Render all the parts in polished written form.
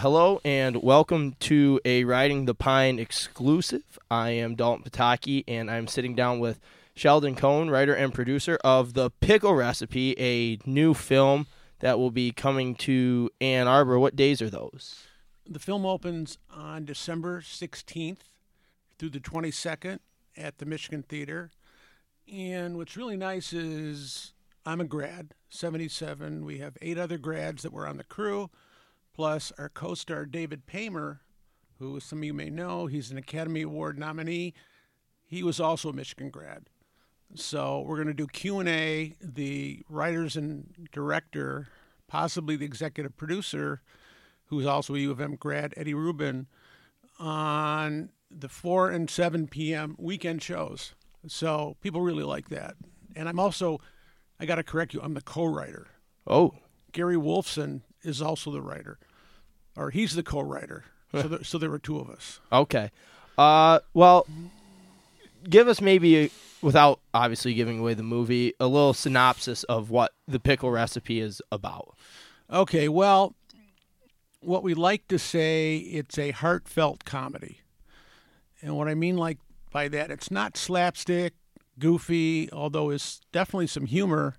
Hello and welcome to a Riding the Pine exclusive. I am Dalton Pataki and I'm sitting down with Sheldon Cohn, writer and producer of The Pickle Recipe, a new film that will be coming to Ann Arbor. What days are those? The film opens on December 16th through the 22nd at the Michigan Theater. And what's really nice is I'm a grad, 77. We have 8 other grads that were on the crew. Plus, our co-star, David Paymer, who some of you may know, he's an Academy Award nominee. He was also a Michigan grad. So we're going to do Q&A. The writers and director, possibly the executive producer, who's also a U of M grad, Eddie Rubin, on the 4 and 7 p.m. weekend shows. So people really like that. And I'm also, I got to correct you, I'm the co-writer. Oh. Gary Wolfson is also the writer. Or he's the co-writer, so there were 2 of us. Okay. Well, give us maybe, without obviously giving away the movie, a little synopsis of what The Pickle Recipe is about. Okay, well, what we like to say, it's a heartfelt comedy. And what I mean by that, it's not slapstick, goofy, although it's definitely some humor,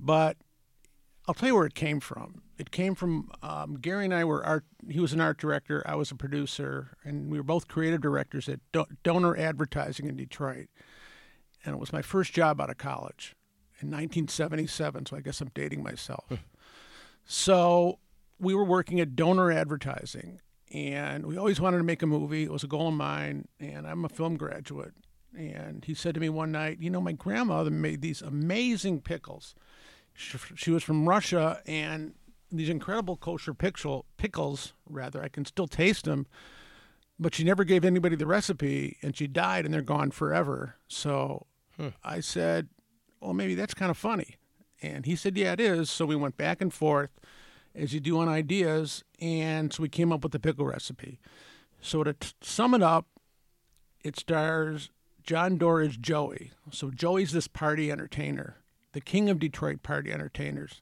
but I'll tell you where it came from. It came from Gary and I were he was an art director, I was a producer, and we were both creative directors at Donor Advertising in Detroit. And it was my first job out of college in 1977, so I guess I'm dating myself. So we were working at Donor Advertising, and we always wanted to make a movie. It was a goal of mine, and I'm a film graduate. And he said to me one night, you know, my grandmother made these amazing pickles. She was from Russia, and these incredible kosher pickles, I can still taste them, but she never gave anybody the recipe, and she died, and they're gone forever. So I said, well, maybe that's kind of funny. And he said, yeah, it is. So we went back and forth, as you do on ideas, and so we came up with The Pickle Recipe. So to sum it up, it stars John Doris Joey. So Joey's this party entertainer, the king of Detroit party entertainers.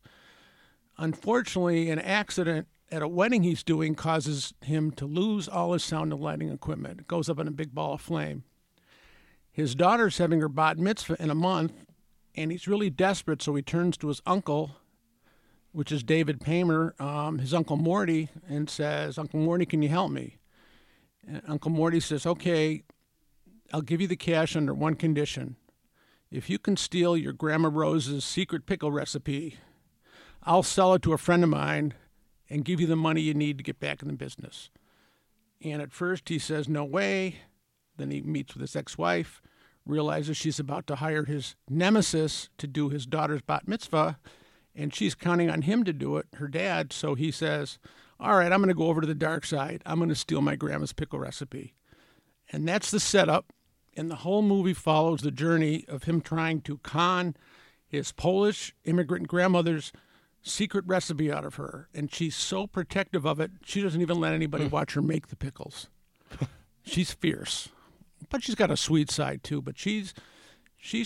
Unfortunately, an accident at a wedding he's doing causes him to lose all his sound and lighting equipment. It goes up in a big ball of flame. His daughter's having her bat mitzvah in a month, and he's really desperate, so he turns to his uncle, which is David Paymer, his Uncle Morty, and says, Uncle Morty, can you help me? And Uncle Morty says, okay, I'll give you the cash under one condition. If you can steal your Grandma Rose's secret pickle recipe, I'll sell it to a friend of mine and give you the money you need to get back in the business. And at first he says, no way. Then he meets with his ex-wife, realizes she's about to hire his nemesis to do his daughter's bat mitzvah, and she's counting on him to do it, her dad. So he says, all right, I'm going to go over to the dark side. I'm going to steal my grandma's pickle recipe. And that's the setup. And the whole movie follows the journey of him trying to con his Polish immigrant grandmother's secret recipe out of her, and she's so protective of it, she doesn't even let anybody watch her make the pickles. She's fierce, but she's got a sweet side too, but she's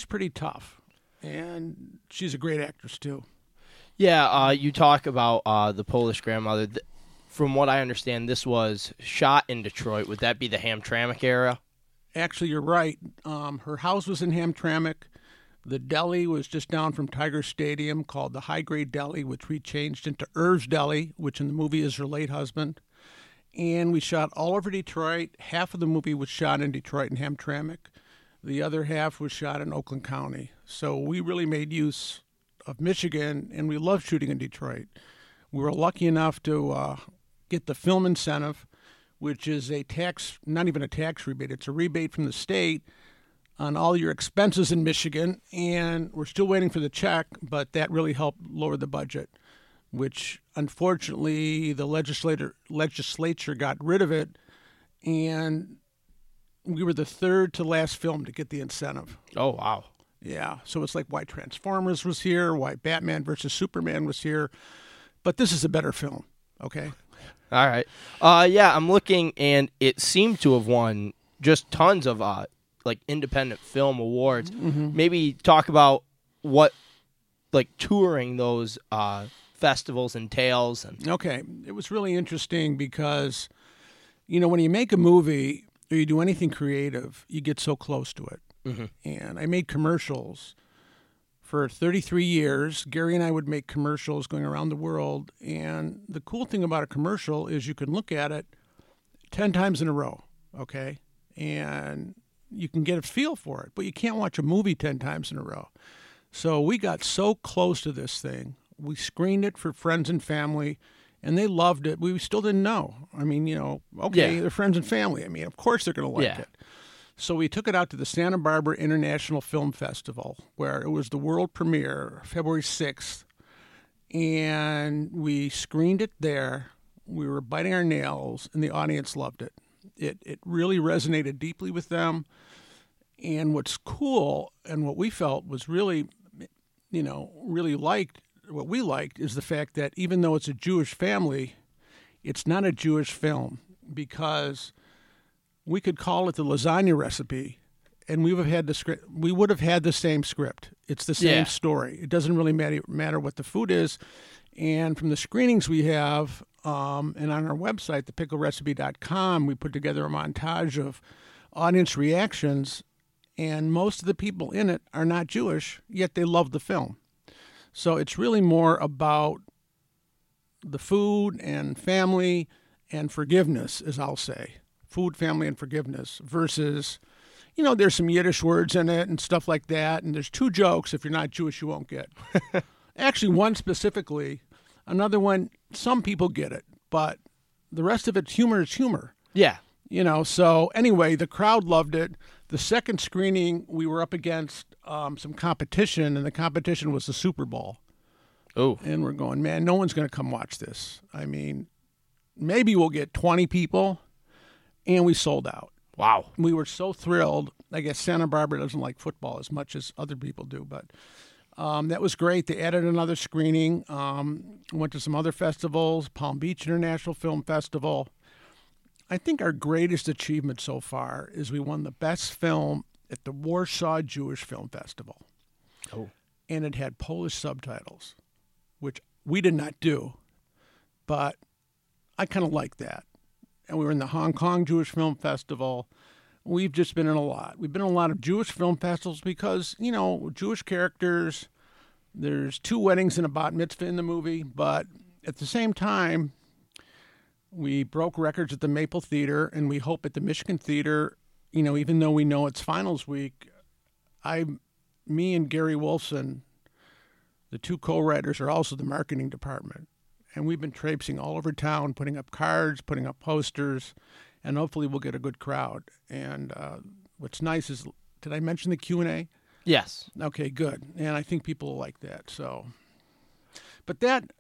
pretty tough, and she's a great actress too. Yeah, you talk about the Polish grandmother. From what I understand, this was shot in Detroit. Would that be the Hamtramck era? Actually, you're right. Her house was in Hamtramck. The deli was just down from Tiger Stadium called the High Grade Deli, which we changed into Irv's Deli, which in the movie is her late husband. And we shot all over Detroit. Half of the movie was shot in Detroit and Hamtramck. The other half was shot in Oakland County. So we really made use of Michigan, and we loved shooting in Detroit. We were lucky enough to get the film incentive, which is a tax, not even a tax rebate, it's a rebate from the state on all your expenses in Michigan, and we're still waiting for the check, but that really helped lower the budget, which unfortunately the legislature got rid of it, and we were the third to last film to get the incentive. Oh, wow. Yeah, so it's like why Transformers was here, why Batman versus Superman was here, but this is a better film, okay? All right. Yeah, I'm looking, and it seemed to have won just tons of independent film awards. Maybe talk about what touring those festivals entails. And okay, it was really interesting because, you know, when you make a movie or you do anything creative, you get so close to it. Mm-hmm. And I made commercials for 33 years. Gary and I would make commercials going around the world. And the cool thing about a commercial is you can look at it 10 times in a row, okay? And you can get a feel for it, but you can't watch a movie 10 times in a row. So we got so close to this thing. We screened it for friends and family, and they loved it. We still didn't know. I mean, you know, okay, yeah, they're friends and family. I mean, of course they're going to like it. So we took it out to the Santa Barbara International Film Festival, where it was the world premiere, February 6th, and we screened it there. We were biting our nails, and the audience loved it. It really resonated deeply with them. And what's cool and what we felt was really, you know, really liked, what we liked is the fact that even though it's a Jewish family, it's not a Jewish film, because we could call it the lasagna recipe and we would have had the script. We would have had the same script. It's the same story. It doesn't really matter what the food is. And from the screenings we have, and on our website, thepicklerecipe.com, we put together a montage of audience reactions, and most of the people in it are not Jewish, yet they love the film. So it's really more about the food and family and forgiveness, as I'll say. Food, family, and forgiveness versus, you know, there's some Yiddish words in it and stuff like that, and there's two jokes if you're not Jewish you won't get. Actually, one specifically. Another one, some people get it, but the rest of it's humor is humor. Yeah. You know, so anyway, the crowd loved it. The second screening, we were up against some competition, and the competition was the Super Bowl. Oh. And we're going, man, no one's going to come watch this. I mean, maybe we'll get 20 people, and we sold out. Wow. We were so thrilled. I guess Santa Barbara doesn't like football as much as other people do, but... that was great. They added another screening, went to some other festivals, Palm Beach International Film Festival. I think our greatest achievement so far is we won the best film at the Warsaw Jewish Film Festival. Oh. And it had Polish subtitles, which we did not do, but I kind of like that. And we were in the Hong Kong Jewish Film Festival. We've just been in a lot. We've been in a lot of Jewish film festivals because, you know, Jewish characters, there's two weddings and a bat mitzvah in the movie. But at the same time, we broke records at the Maple Theater, and we hope at the Michigan Theater, you know, even though we know it's finals week, me and Gary Wolfson, the two co-writers, are also the marketing department. And we've been traipsing all over town, putting up cards, putting up posters, and hopefully we'll get a good crowd. And what's nice is, did I mention the Q&A? Yes. Okay, good. And I think people will like that. So, but that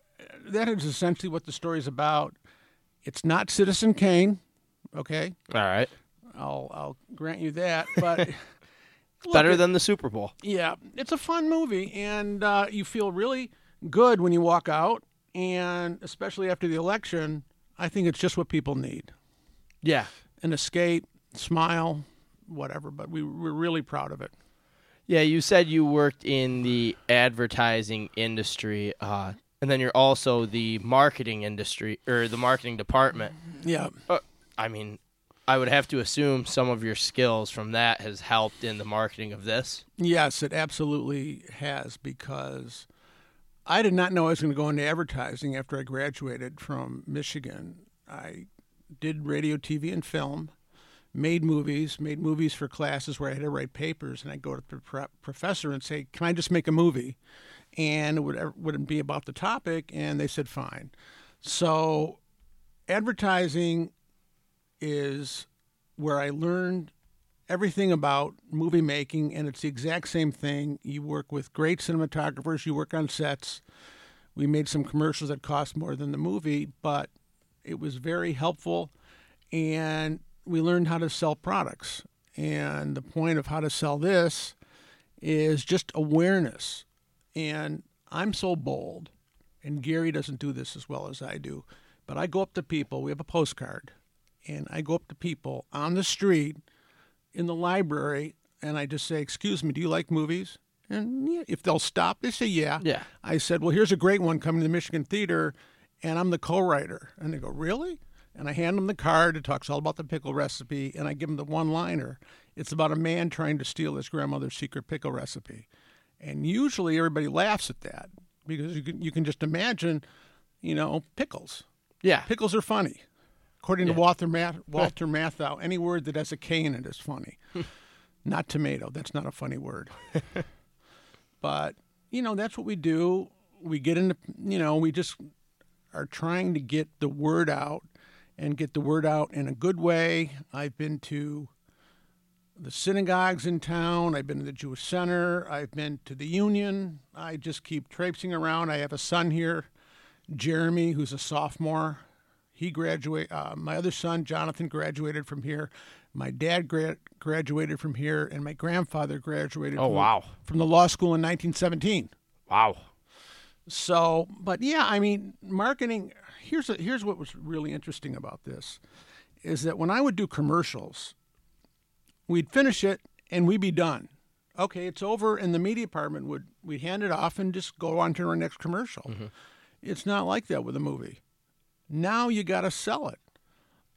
is essentially what the story is about. It's not Citizen Kane, okay? All right. I'll grant you that. But better than the Super Bowl. Yeah, it's a fun movie, and you feel really good when you walk out, and especially after the election, I think it's just what people need. Yeah. An escape, smile, whatever, but we're really proud of it. Yeah, you said you worked in the advertising industry, and then you're also the marketing industry, or the marketing department. Yeah. I mean, I would have to assume some of your skills from that has helped in the marketing of this. Yes, it absolutely has, because I did not know I was going to go into advertising after I graduated from Michigan. I did radio, TV, and film, made movies for classes where I had to write papers, and I'd go to the professor and say, can I just make a movie? And it wouldn't be about the topic, and they said, fine. So advertising is where I learned everything about movie making, and it's the exact same thing. You work with great cinematographers, you work on sets. We made some commercials that cost more than the movie, but it was very helpful, and we learned how to sell products. And the point of how to sell this is just awareness. And I'm so bold, and Gary doesn't do this as well as I do, but I go up to people. We have a postcard, and I go up to people on the street, in the library, and I just say, excuse me, do you like movies? And if they'll stop, they say, yeah. Yeah. I said, well, here's a great one coming to the Michigan Theater, and I'm the co-writer. And they go, really? And I hand them the card. It talks all about the pickle recipe, and I give them the one-liner. It's about a man trying to steal his grandmother's secret pickle recipe. And usually everybody laughs at that because you can just imagine, pickles. Yeah. Pickles are funny. According to Walter Matthau, any word that has a K in it is funny. Not tomato. That's not a funny word. But, that's what we do. We get into, we just are trying to get the word out and get the word out in a good way. I've been to the synagogues in town. I've been to the Jewish Center. I've been to the Union. I just keep traipsing around. I have a son here, Jeremy, who's a sophomore. He graduated. My other son, Jonathan, graduated from here. My dad graduated from here, and my grandfather graduated from the law school in 1917. Wow. So, but yeah, marketing, here's what was really interesting about this, is that when I would do commercials, we'd finish it, and we'd be done. Okay, it's over, and the media department we'd hand it off and just go on to our next commercial. Mm-hmm. It's not like that with a movie. Now you got to sell it.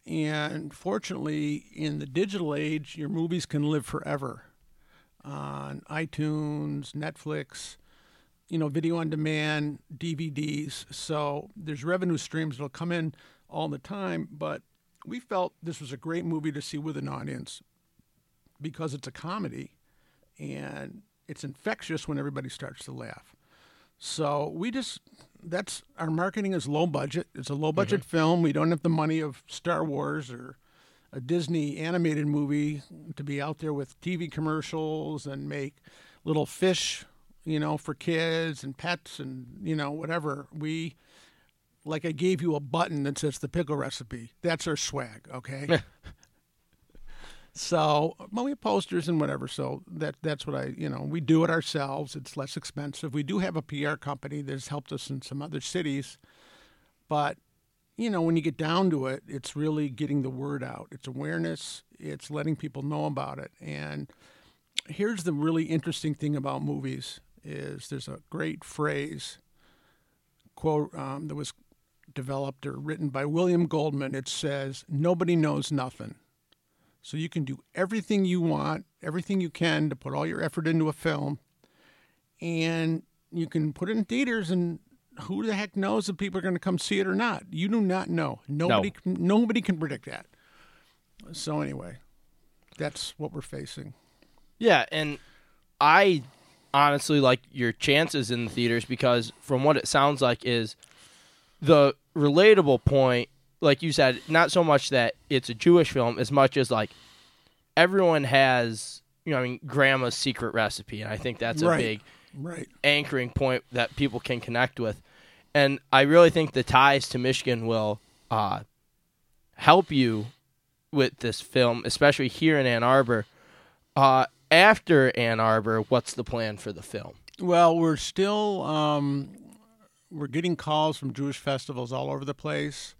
And fortunately, in the digital age, your movies can live forever on iTunes, Netflix, video on demand, DVDs. So there's revenue streams that'll come in all the time. But we felt this was a great movie to see with an audience because it's a comedy and it's infectious when everybody starts to laugh. So that's our marketing is low budget. It's a low budget film. We don't have the money of Star Wars or a Disney animated movie to be out there with TV commercials and make little fish, for kids and pets and, whatever. We, like I gave you a button that says the pickle recipe. That's our swag. Okay. So, well, we have posters and whatever, so that's what we do it ourselves. It's less expensive. We do have a PR company that's helped us in some other cities. But, when you get down to it, it's really getting the word out. It's awareness. It's letting people know about it. And here's the really interesting thing about movies is there's a great phrase, quote, that was developed or written by William Goldman. It says, nobody knows nothing. So you can do everything you want, everything you can to put all your effort into a film. And you can put it in theaters, and who the heck knows if people are going to come see it or not? You do not know. Nobody can predict that. So anyway, that's what we're facing. Yeah, and I honestly like your chances in the theaters because from what it sounds like is the relatable point. Like you said, not so much that it's a Jewish film as much as, everyone has, grandma's secret recipe. And I think that's a big anchoring point that people can connect with. And I really think the ties to Michigan will help you with this film, especially here in Ann Arbor. After Ann Arbor, what's the plan for the film? Well, we're still we're getting calls from Jewish festivals all over the place.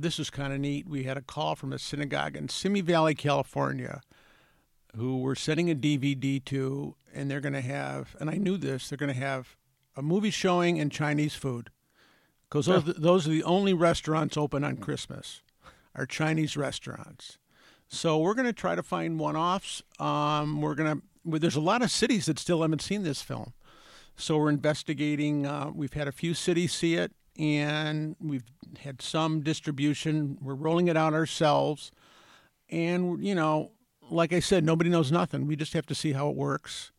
This was kind of neat. We had a call from a synagogue in Simi Valley, California, who we're sending a DVD to, and they're going to have, and I knew this, they're going to have a movie showing and Chinese food. Because those are the only restaurants open on Christmas, are Chinese restaurants. So we're going to try to find one-offs. There's a lot of cities that still haven't seen this film. So we're investigating. We've had a few cities see it. And we've had some distribution. We're rolling it out ourselves. And, like I said, nobody knows nothing. We just have to see how it works.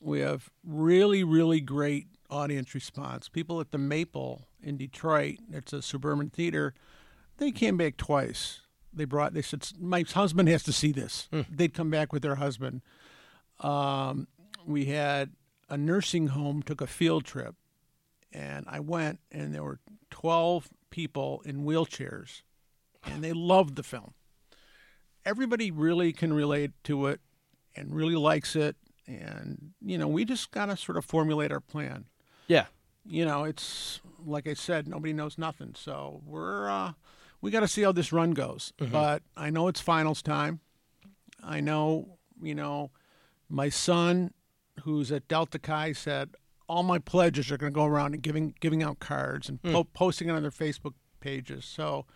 We have really, really great audience response. People at the Maple in Detroit, it's a suburban theater, they came back twice. They said, my husband has to see this. They'd come back with their husband. We had a nursing home took a field trip. And I went, and there were 12 people in wheelchairs, and they loved the film. Everybody really can relate to it and really likes it, and, we just got to sort of formulate our plan. Yeah. It's, like I said, nobody knows nothing, so we got to see how this run goes. Mm-hmm. But I know it's finals time. I know, My son, who's at Delta Chi, said all my pledges are going to go around and giving out cards and posting it on their Facebook pages. So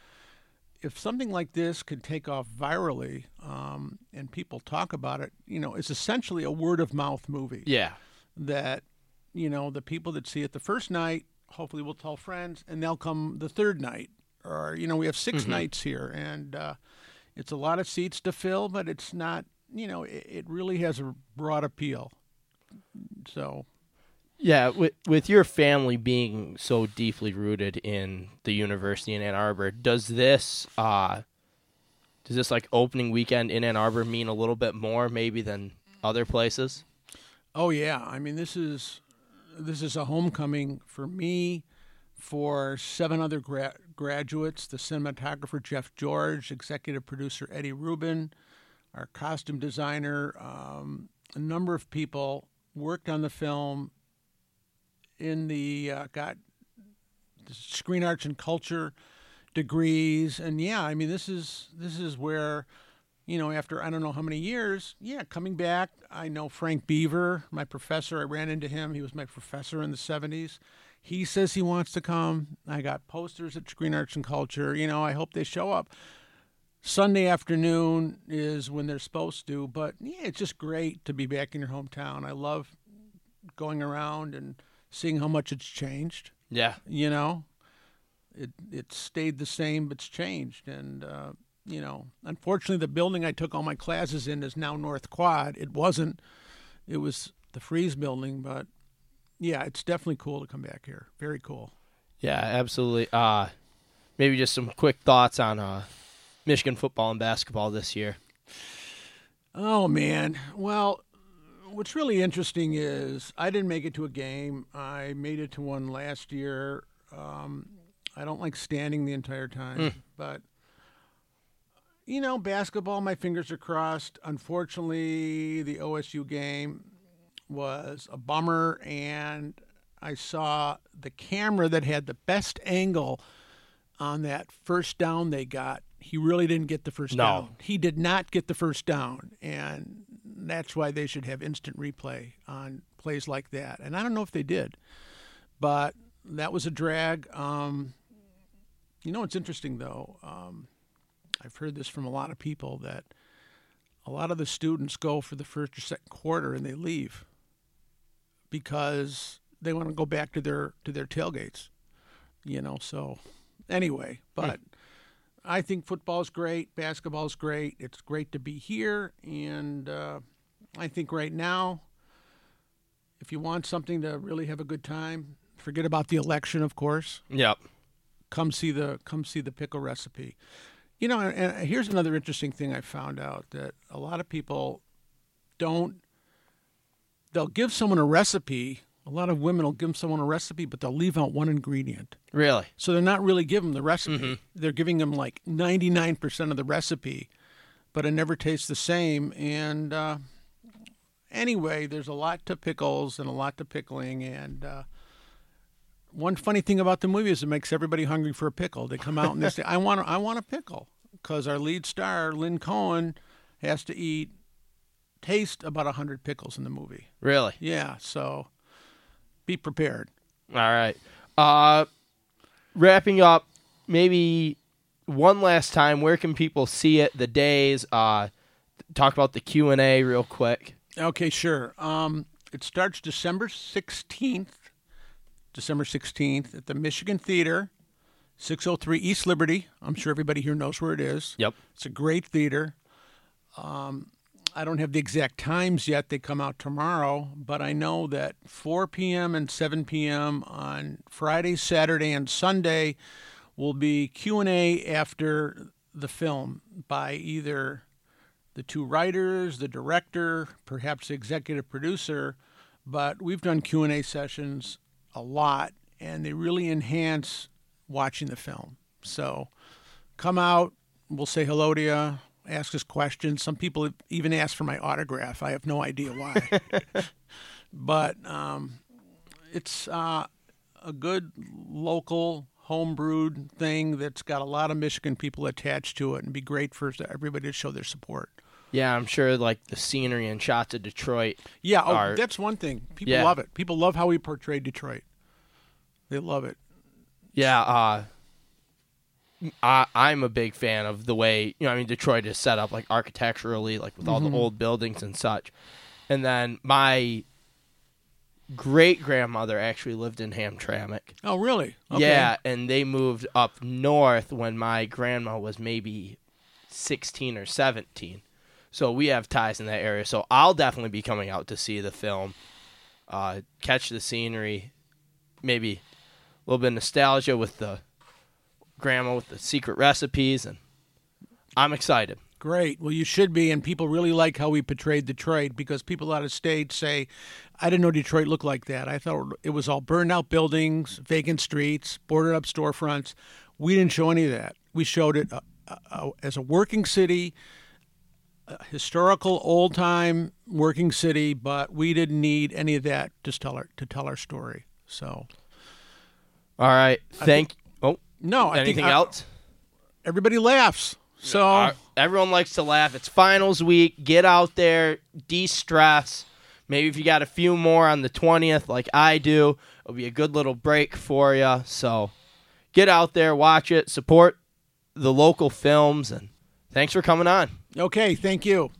if something like this could take off virally and people talk about it, you know, it's essentially a word-of-mouth movie. Yeah. That, you know, the people that see it the first night hopefully will tell friends, and they'll come the third night. Or, you know, we have six nights here, and it's a lot of seats to fill, but it's not, you know, it really has a broad appeal. So... Yeah, with your family being so deeply rooted in the university in Ann Arbor, does this like opening weekend in Ann Arbor mean a little bit more maybe than other places? Oh yeah, I mean this is a homecoming for me, for seven other graduates, the cinematographer Jeff George, executive producer Eddie Rubin, our costume designer, a number of people worked on the film. In the screen arts and culture degrees, and yeah, I mean this is where, you know, after I don't know how many years, coming back, I know Frank Beaver, my professor. I ran into him. He was my professor in the 70s. He says he wants to come. I got posters at Screen Arts and Culture. You know, I hope they show up. Sunday afternoon is when they're supposed to, but yeah, it's just great to be back in your hometown. I love going around and seeing how much it's changed. Yeah. You know, it stayed the same, but it's changed. And, you know, unfortunately, the building I took all my classes in is now North Quad. It wasn't. It was the Freeze building. But, yeah, it's definitely cool to come back here. Very cool. Yeah, absolutely. Maybe just some quick thoughts on Michigan football and basketball this year. Oh, man. Well, what's really interesting is I didn't make it to a game. I made it to one last year. I don't like standing the entire time. But, you know, basketball, my fingers are crossed. Unfortunately, the OSU game was a bummer, and I saw the camera that had the best angle on that first down they got. He really didn't get the first down. He did not get the first down, and that's why they should have instant replay on plays like that. And I don't know if they did, but that was a drag. You know, it's interesting, though. I've heard this from a lot of people that a lot of the students go for the first or second quarter and they leave because they want to go back to their tailgates, you know. So anyway, but I think football's great. Basketball's great. It's great to be here. And I think right now, if you want something to really have a good time, forget about the election, of course. Yep. Come see the Pickle Recipe. You know, and here's another interesting thing I found out, that a lot of people they'll give someone a recipe. A lot of women will give someone a recipe, but they'll leave out one ingredient. Really? So they're not really giving them the recipe. They're giving them like 99% of the recipe, but it never tastes the same. And anyway, there's a lot to pickles and a lot to pickling. And one funny thing about the movie is it makes everybody hungry for a pickle. They come out and they say, I want a pickle, because our lead star, Lynn Cohen, has to taste about 100 pickles in the movie. Really? Yeah, so... be prepared. All right. Wrapping up, maybe one last time, where can people see it, the days? Talk about the Q&A real quick. Okay, sure. It starts December 16th at the Michigan Theater, 603 East Liberty. I'm sure everybody here knows where it is. Yep. It's a great theater. I don't have the exact times yet. They come out tomorrow, but I know that 4 p.m. and 7 p.m. on Friday, Saturday, and Sunday will be Q&A after the film by either the two writers, the director, perhaps the executive producer, but we've done Q&A sessions a lot, and they really enhance watching the film. So come out, we'll say hello to you. Ask us questions. Some people even ask for my autograph. I have no idea why. But it's a good local homebrewed thing that's got a lot of Michigan people attached to it, and be great for everybody to show their support. Yeah, I'm sure like the scenery and shots of Detroit. Yeah, that's one thing. People love it. People love how we portray Detroit. They love it. Yeah, I'm a big fan of the way, you know, I mean, Detroit is set up like architecturally, like with all the old buildings and such. And then my great-grandmother actually lived in Hamtramck. Oh, really? Okay. Yeah, and they moved up north when my grandma was maybe 16 or 17. So we have ties in that area. So I'll definitely be coming out to see the film, catch the scenery, maybe a little bit of nostalgia with the grandma with the secret recipes, and I'm excited. Great. Well, you should be, and people really like how we portrayed Detroit, because people out of state say, I didn't know Detroit looked like that. I thought it was all burned out buildings, vacant streets, boarded up storefronts. We didn't show any of that. We showed it as a working city, a historical, old-time working city, but we didn't need any of that to tell our story. So, all right. Anything else? Everybody laughs. So everyone likes to laugh. It's finals week. Get out there, de-stress. Maybe if you got a few more on the 20th, like I do, it'll be a good little break for you. So get out there, watch it, support the local films, and thanks for coming on. Okay, thank you.